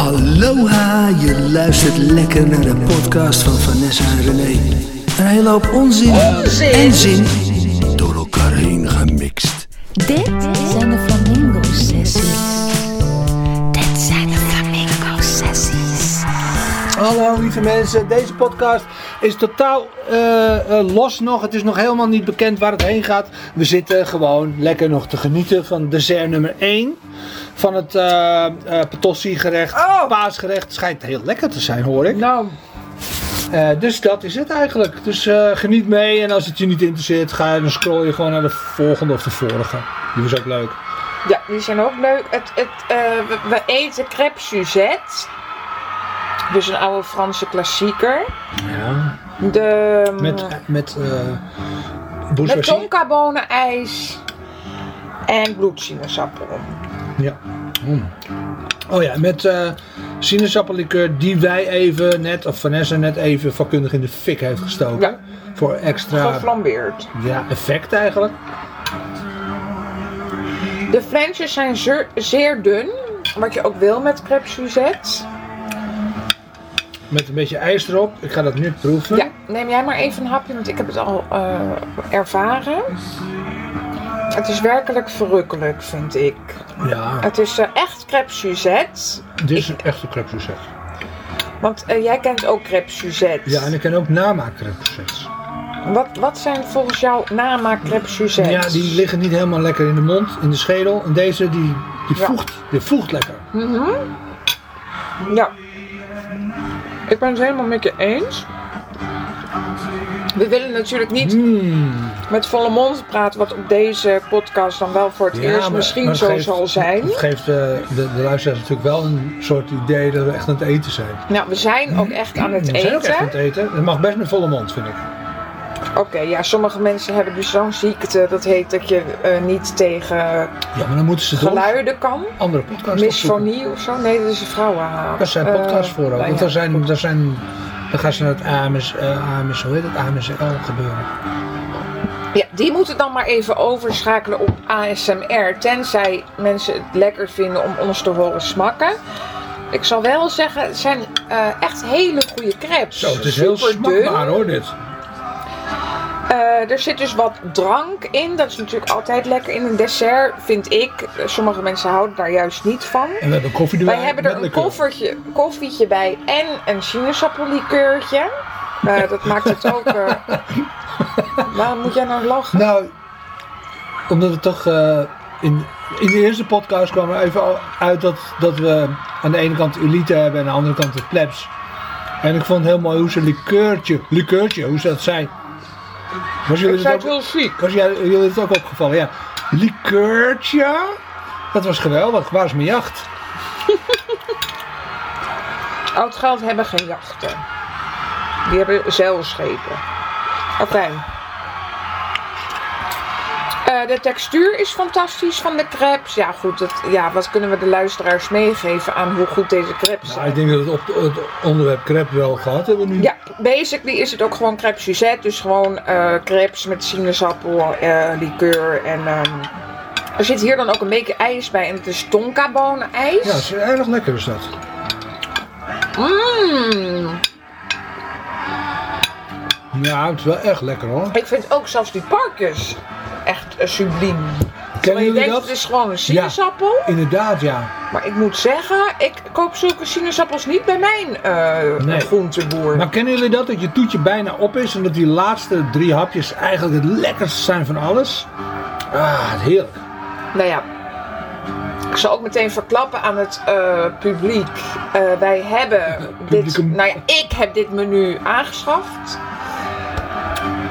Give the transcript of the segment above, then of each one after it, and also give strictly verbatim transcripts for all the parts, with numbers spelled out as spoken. Aloha, je luistert lekker naar de podcast van Vanessa en René. Een hele hoop onzin, onzin en zin door elkaar heen gemixt. Dit zijn de Flamingosessies. Dit zijn de Flamingosessies. Hallo lieve mensen, deze podcast is totaal uh, uh, los nog. Het is nog helemaal niet bekend waar het heen gaat. We zitten gewoon lekker nog te genieten van dessert nummer één. Van het uh, uh, Patesserie gerecht, oh. Paasgerecht. Schijnt heel lekker te zijn, hoor ik. Nou. Uh, dus dat is het eigenlijk. Dus uh, geniet mee. En als het je niet interesseert, ga je, dan scroll je gewoon naar de volgende of de vorige. Die is ook leuk. Ja, die zijn ook leuk. Het, het, uh, we, we eten crêpe Suzette. Dus een oude Franse klassieker. Ja. De, met met uh, Met tonkabonen ijs. En bloedsinaarsappelen. Ja. Mm. Oh ja, met uh, sinaasappellikeur die wij even net, of Vanessa net even vakkundig in de fik heeft gestoken. Ja. Voor extra... Geflambeerd. Ja, effect eigenlijk. De flensjes zijn zeer, zeer dun, wat je ook wil met crêpe Suzette. Met een beetje ijs erop. Ik ga dat nu proeven. Ja, neem jij maar even een hapje, want ik heb het al uh, ervaren. Het is werkelijk verrukkelijk, vind ik. Ja. Het is uh, echt crêpe Suzette. Dit is ik... een echte crêpe Suzette. Want uh, jij kent ook crêpe Suzette. Ja, en ik ken ook namaak crêpe Suzette. Wat, wat zijn volgens jou namaak crêpe Suzette? Ja, die liggen niet helemaal lekker in de mond, in de schedel. En deze, die, die, ja. voegt, die voegt lekker. Mm-hmm. Ja. Ik ben het helemaal met je eens. We willen natuurlijk niet mm. met volle mond praten, wat op deze podcast dan wel voor het ja, eerst maar, misschien maar het zo geeft, zal zijn. Het geeft de, de, de luisteraars natuurlijk wel een soort idee dat we echt aan het eten zijn. Nou, we zijn ook echt aan het we eten. We zijn ook echt aan het eten. Het mag best met volle mond, vind ik. Oké, okay, ja, sommige mensen hebben dus zo'n ziekte, dat heet dat je uh, niet tegen ja, maar dan ze geluiden kan. Andere podcasts. Misofonie of zo. Nee, dat is een vrouwenhaal. Daar zijn podcasts uh, voor ook, nou, want daar ja, zijn... Daar zijn Dan gaan ze naar het A M S, uh, A M S, hoe heet het, A M S L gebeuren. Ja, die moeten dan maar even overschakelen op A S M R. Tenzij mensen het lekker vinden om ons te horen smakken. Ik zal wel zeggen, het zijn uh, echt hele goede crêpes. Zo, het is heel smakbaar hoor dit. Uh, er zit dus wat drank in. Dat is natuurlijk altijd lekker in een dessert, vind ik. Sommige mensen houden daar juist niet van. En we hebben koffie erbij. Wij hebben er een koffertje, koffietje bij en een sinaasappellikeurtje. Uh, dat maakt het ook... Uh... Waarom moet jij nou lachen? Nou, omdat we toch... Uh, in, in de eerste podcast kwamen we even uit dat, dat we aan de ene kant elite hebben en aan de andere kant de plebs. En ik vond het heel mooi hoe ze likeurtje, likeurtje, hoe ze dat zei. Was jullie het ook, heel ziek. Was jullie het ook opgevallen? Ja. Likeurtje. Dat was geweldig. Waar is mijn jacht? Oud geld hebben geen jachten. Die hebben zeilschepen. Oké. Okay. Uh, de textuur is fantastisch van de crêpes. Ja goed, het, ja, wat kunnen we de luisteraars meegeven aan hoe goed deze crêpes nou, zijn? Ik denk dat we het, het onderwerp crêpe wel gehad hebben nu. Ja, basically is het ook gewoon crêpe Suzette. Dus gewoon uh, crêpes met sinaasappel, uh, likeur en... Um, er zit hier dan ook een beetje ijs bij en het is tonkabonen ijs. Ja, het is erg lekker is dat. Mmm. Ja, het is wel echt lekker hoor. Ik vind ook zelfs die parkjes echt subliem. Kennen jullie denkt, dat? Het is gewoon een sinaasappel. Ja, inderdaad, ja. Maar ik moet zeggen, ik koop zulke sinaasappels niet bij mijn uh, nee. groenteboer. Maar kennen jullie dat? Dat je toetje bijna op is en dat die laatste drie hapjes eigenlijk het lekkerste zijn van alles? Ah, heerlijk. Nou ja, ik zal ook meteen verklappen aan het uh, publiek. Uh, wij hebben Publicum. dit, nou ja, ik heb dit menu aangeschaft.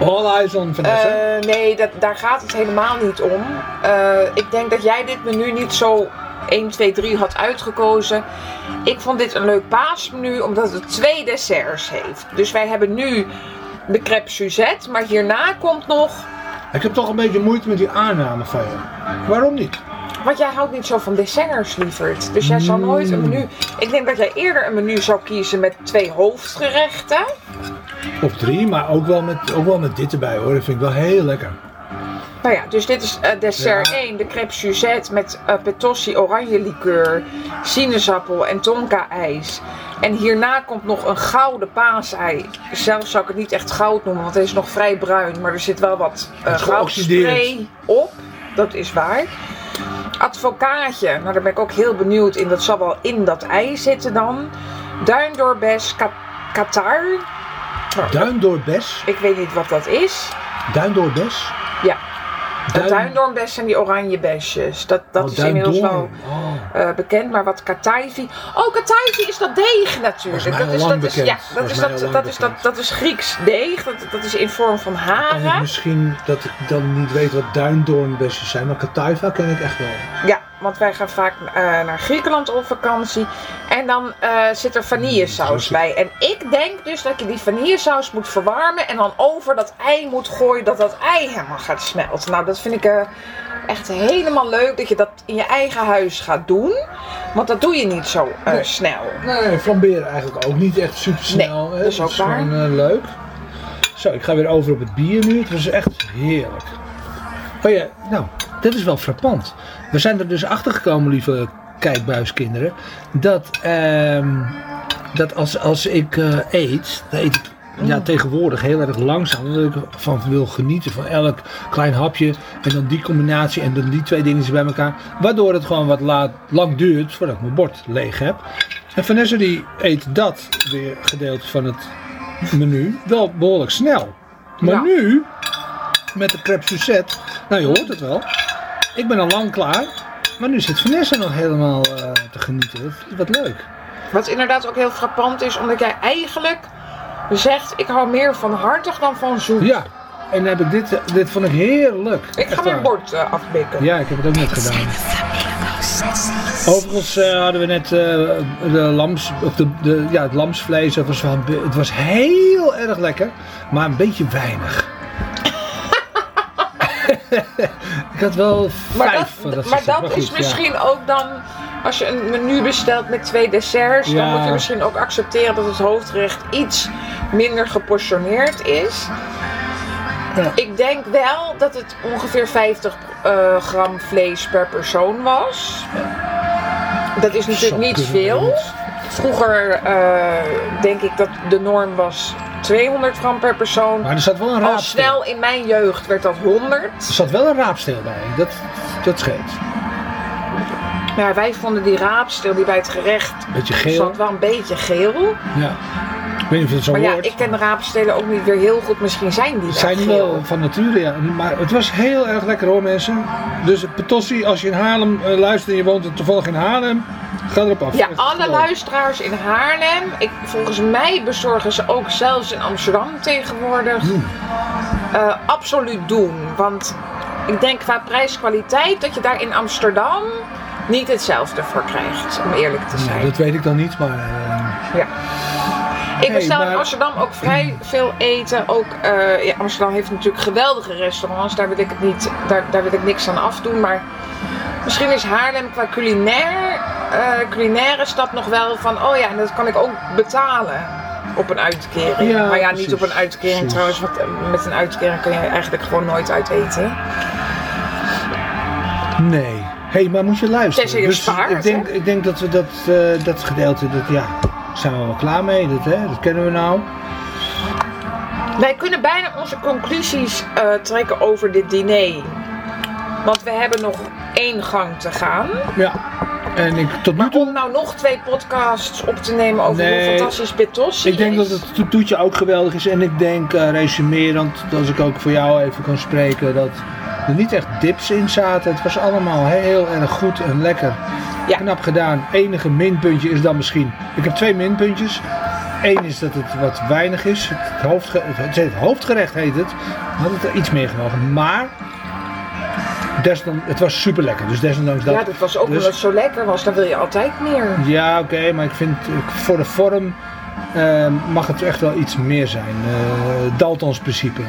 All eyes on Vanessa. Uh, nee, dat, daar gaat het helemaal niet om. Uh, ik denk dat jij dit menu niet zo één, twee, drie had uitgekozen. Ik vond dit een leuk paasmenu, omdat het twee desserts heeft. Dus wij hebben nu de crêpe Suzette, maar hierna komt nog... Ik heb toch een beetje moeite met die aanname van je. Waarom niet? Want jij houdt niet zo van desserts, lieverd. Dus jij zal nooit een menu... Ik denk dat jij eerder een menu zou kiezen met twee hoofdgerechten. Of drie, maar ook wel met, ook wel met dit erbij hoor. Dat vind ik wel heel lekker. Nou ja, dus dit is uh, dessert ja. één, de crêpe Suzette met uh, Patesserie oranje likeur, sinaasappel en tonka-ijs. En hierna komt nog een gouden paasei. Zelf zou ik het niet echt goud noemen, want het is nog vrij bruin. Maar er zit wel wat uh, goudspray op. Dat is waar. Advocaatje, nou daar ben ik ook heel benieuwd in. Dat zal wel in dat ei zitten dan. Duindoorbes, ka- katar. Nou, duindoorbes? Ik weet niet wat dat is. Duindoorbes? Ja. Duin... Duindoorbes zijn die oranje besjes. Dat, dat oh, is duindoor. Inmiddels wel oh. uh, bekend. Maar wat kataifi. Oh, kataifi is dat deeg natuurlijk. Dat is, dat, is, ja, dat, is, dat, dat, is, dat, dat is Grieks deeg. Dat, dat is in vorm van haren. En ik misschien dat ik dan niet weet wat duindoornbesjes zijn. Maar kataifi ken ik echt wel. Ja, want wij gaan vaak uh, naar Griekenland op vakantie. En dan uh, zit er vanillesaus bij. En ik denk dus dat je die vanillesaus moet verwarmen. En dan over dat ei moet gooien. Dat dat ei helemaal gaat smelten. Nou, dat vind ik uh, echt helemaal leuk. Dat je dat in je eigen huis gaat doen. Want dat doe je niet zo uh, nee. snel. Nee, flamberen eigenlijk ook niet echt super snel. Nee, dat is ook dat is waar. Gewoon, uh, leuk. Zo, ik ga weer over op het bier nu. Het was echt heerlijk. Oh ja, nou, dat is wel frappant. We zijn er dus achter gekomen, lieve kijkbuiskinderen, dat, eh, dat als, als ik uh, eet, dan eet ik ja, tegenwoordig heel erg langzaam, dat ik van wil genieten van elk klein hapje en dan die combinatie en dan die twee dingen bij elkaar, waardoor het gewoon wat laat, lang duurt voordat ik mijn bord leeg heb. En Vanessa die eet dat weer gedeelte van het menu wel behoorlijk snel, maar ja. nu met de crêpe Suzette, nou je hoort het wel, ik ben al lang klaar. Maar nu zit Vanessa nog helemaal uh, te genieten. Wat, wat leuk. Wat inderdaad ook heel frappant is, omdat jij eigenlijk zegt, ik hou meer van hartig dan van zoet. Ja, en heb ik dit, dit vond ik heerlijk. Ik ga mijn bord uh, afbikken. Ja, ik heb het ook net gedaan. Overigens uh, hadden we net uh, de lams, of de, de, ja, het lamsvlees. Het was, wel, het was heel erg lekker, maar een beetje weinig. Ik had wel maar vijf dat, van dat Maar dat goed, is misschien ja. ook dan, als je een menu bestelt met twee desserts, ja. dan moet je misschien ook accepteren dat het hoofdgerecht iets minder geportioneerd is. Ja. Ik denk wel dat het ongeveer vijftig uh, gram vlees per persoon was. Ja. Dat is natuurlijk Zo niet veel. Vroeger uh, denk ik dat de norm was tweehonderd gram per persoon. Maar er zat wel een raapsteel. Al snel in mijn jeugd werd dat honderd. Er zat wel een raapsteel bij. Dat, dat scheelt. Ja, wij vonden die raapsteel die bij het gerecht beetje geel. Zat wel een beetje geel. Ja. Ik weet niet of het zo maar hoort. Ja, ik ken de raapstelen ook niet weer heel goed. Misschien zijn die zijn wel geel. Van nature, ja. Maar het was heel erg lekker hoor mensen. Dus Patesserie, als je in Haarlem uh, luistert en je woont toevallig in Haarlem. Ga erop af. Ja, echt alle leuk. Luisteraars in Haarlem. Ik, volgens mij bezorgen ze ook zelfs in Amsterdam tegenwoordig. Mm. Uh, absoluut doen. Want ik denk qua prijskwaliteit dat je daar in Amsterdam niet hetzelfde voor krijgt. Om eerlijk te zijn. Ja, dat weet ik dan niet, maar... Uh... Ja. Ik bestel hey, maar... in Amsterdam ook vrij veel eten. Ook, uh, ja, Amsterdam heeft natuurlijk geweldige restaurants. Daar wil ik het niet, daar, daar wil ik niks aan afdoen. Maar misschien is Haarlem qua culinair, uh, culinaire stad nog wel van... Oh ja, en dat kan ik ook betalen op een uitkering. Ja, maar ja, precies, niet op een uitkering precies. trouwens. Want met een uitkering kun je eigenlijk gewoon nooit uit eten. Nee. Hé, hey, maar moet je luisteren. Tenzij je dus spaart, ik, denk, ik denk dat we dat, uh, dat gedeelte... Dat, ja. Zijn we wel klaar mee, dat, hè? Dat kennen we nou. Wij kunnen bijna onze conclusies uh, trekken over dit diner. Want we hebben nog één gang te gaan. Ja. En ik, tot maar nu toe... om nou nog twee podcasts op te nemen over nee, hoe fantastisch Patesserie is. Ik denk dat het toetje ook geweldig is. En ik denk, uh, resumerend, als ik ook voor jou even kan spreken, dat er niet echt dips in zaten. Het was allemaal heel erg goed en lekker. Ja. Knap gedaan. Enige minpuntje is dan misschien... Ik heb twee minpuntjes. Eén is dat het wat weinig is. Het, hoofdge- het, het hoofdgerecht heet het. Had het er iets meer genomen. Maar... Desondanks, het was super lekker. Dus desondanks dat... Ja, dat was ook dus, omdat het zo lekker was. Dan wil je altijd meer. Ja, oké. Okay, maar ik vind voor de vorm... Uh, mag het echt wel iets meer zijn. Uh, Daltons principe.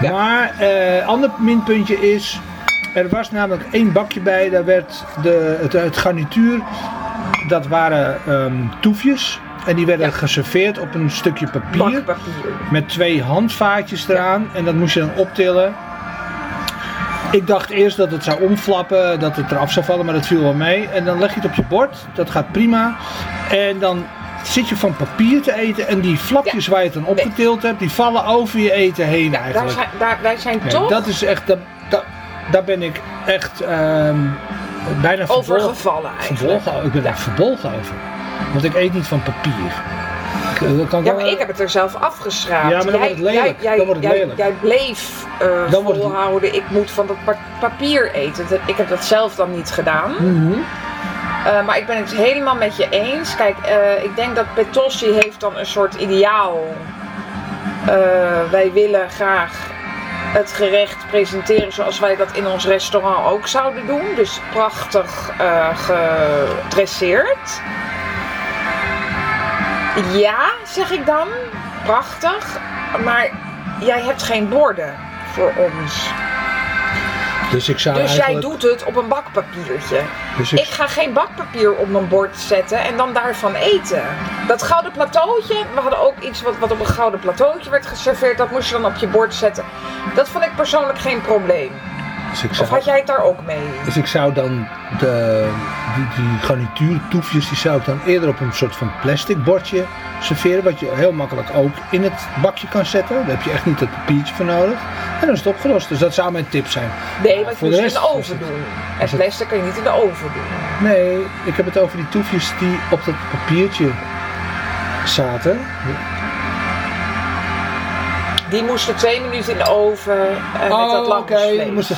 Ja. Maar uh, ander minpuntje is... Er was namelijk één bakje bij, daar werd de, het, het garnituur, dat waren um, toefjes. En die werden ja. geserveerd op een stukje papier, met twee handvaatjes eraan. Ja. En dat moest je dan optillen. Ik dacht eerst dat het zou omflappen, dat het eraf zou vallen, maar dat viel wel mee. En dan leg je het op je bord, dat gaat prima. En dan zit je van papier te eten en die flapjes ja. waar je het dan opgetild hebt, die vallen over je eten heen ja, eigenlijk. Daar zijn, daar, wij zijn nee, toch... Dat is echt, daar, daar, daar ben ik echt um, bijna overgevallen eigenlijk. Verbolgen, ik ben daar ja. verbolgen over. Want ik eet niet van papier. Kan ja, maar wel... ik heb het er zelf afgeschraapt. Ja, maar dan jij, wordt het lelijk. Jij, jij, dan wordt het lelijk. Jij, jij bleef uh, volhouden, het... ik moet van dat pa- papier eten. Ik heb dat zelf dan niet gedaan. Mm-hmm. Uh, maar ik ben het helemaal met je eens. Kijk, uh, ik denk dat Patesserie heeft dan een soort ideaal. Uh, wij willen graag het gerecht presenteren zoals wij dat in ons restaurant ook zouden doen. Dus prachtig uh, gedresseerd. Ja, zeg ik dan. Prachtig. Maar jij hebt geen borden voor ons. Dus, ik zou dus eigenlijk... jij doet het op een bakpapiertje. Dus ik... ik ga geen bakpapier op mijn bord zetten en dan daarvan eten. Dat gouden plateautje, we hadden ook iets wat, wat op een gouden plateautje werd geserveerd. Dat moest je dan op je bord zetten. Dat vond ik persoonlijk geen probleem. Dus ik zou... Of had jij het daar ook mee? Dus ik zou dan de, die, die garnituurtoefjes, die zou ik dan eerder op een soort van plastic bordje serveren. Wat je heel makkelijk ook in het bakje kan zetten. Daar heb je echt niet het papiertje voor nodig. En dan is het opgelost. Dus dat zou mijn tip zijn. Nee, want je moet het in de oven doen. En plastic kan je niet in de oven doen. Nee, ik heb het over die toefjes die op dat papiertje zaten. Die moesten twee minuten in de oven en oh, met dat lamsvlees.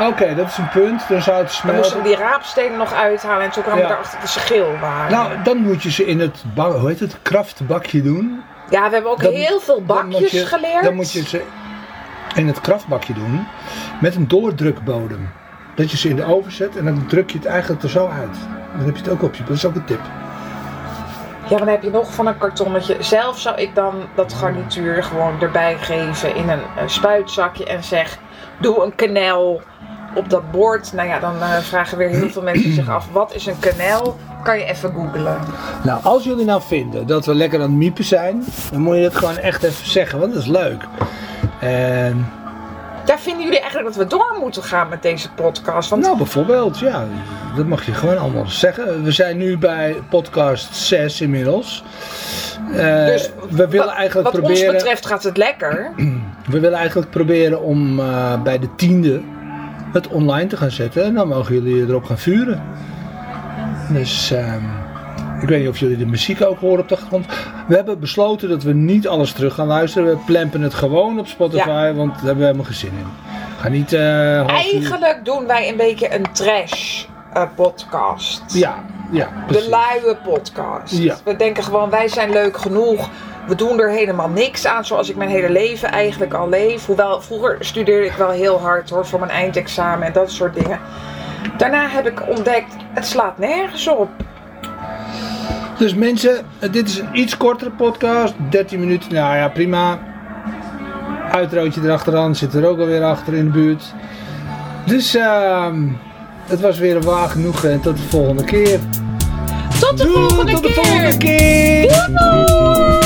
Oké, okay, dat is een punt. Dan zou het smelten. Dan moesten we die raapstenen nog uithalen en toen kwam ja. we daarachter de schil waren. Nou, dan moet je ze in het, ba- hoe heet het, kraftbakje doen. Ja, we hebben ook dan, heel veel bakjes dan je, geleerd. Dan moet je ze in het kraftbakje doen met een doordrukbodem. Dat je ze in de oven zet en dan druk je het eigenlijk er zo uit. Dan heb je het ook op je, dat is ook een tip. Ja, dan heb je nog van een kartonnetje. Zelf zou ik dan dat garnituur gewoon erbij geven in een, een spuitzakje en zeg, doe een kanel op dat bord. Nou ja, dan uh, vragen weer heel veel mensen zich af, wat is een kanel? Kan je even googlen. Nou, als jullie nou vinden dat we lekker aan het miepen zijn, dan moet je dat gewoon echt even zeggen, want dat is leuk. En... Ja, vinden jullie eigenlijk dat we door moeten gaan met deze podcast? Want... Nou, bijvoorbeeld, ja. Dat mag je gewoon allemaal zeggen. We zijn nu bij podcast zes inmiddels. Uh, dus we willen wat, eigenlijk wat proberen... Wat ons betreft gaat het lekker. We willen eigenlijk proberen om uh, bij de tiende het online te gaan zetten. En dan mogen jullie erop gaan vuren. Dus... Uh... Ik weet niet of jullie de muziek ook horen op de achtergrond. We hebben besloten dat we niet alles terug gaan luisteren. We plempen het gewoon op Spotify, ja. want daar hebben we helemaal geen zin in. Ga niet... Uh, Eigenlijk doen wij een beetje een trash uh, podcast. Ja, ja. Precies. De luie podcast. Ja. We denken gewoon, wij zijn leuk genoeg. We doen er helemaal niks aan, zoals ik mijn hele leven eigenlijk al leef. Hoewel, vroeger studeerde ik wel heel hard hoor, voor mijn eindexamen en dat soort dingen. Daarna heb ik ontdekt, het slaat nergens op. Dus mensen, dit is een iets kortere podcast, dertien minuten, nou ja prima. Uitrootje erachteraan zit er ook alweer achter in de buurt. Dus uh, het was weer een waar genoegen en tot de volgende keer. Tot de Doei, volgende tot keer! Tot de volgende keer! Doei.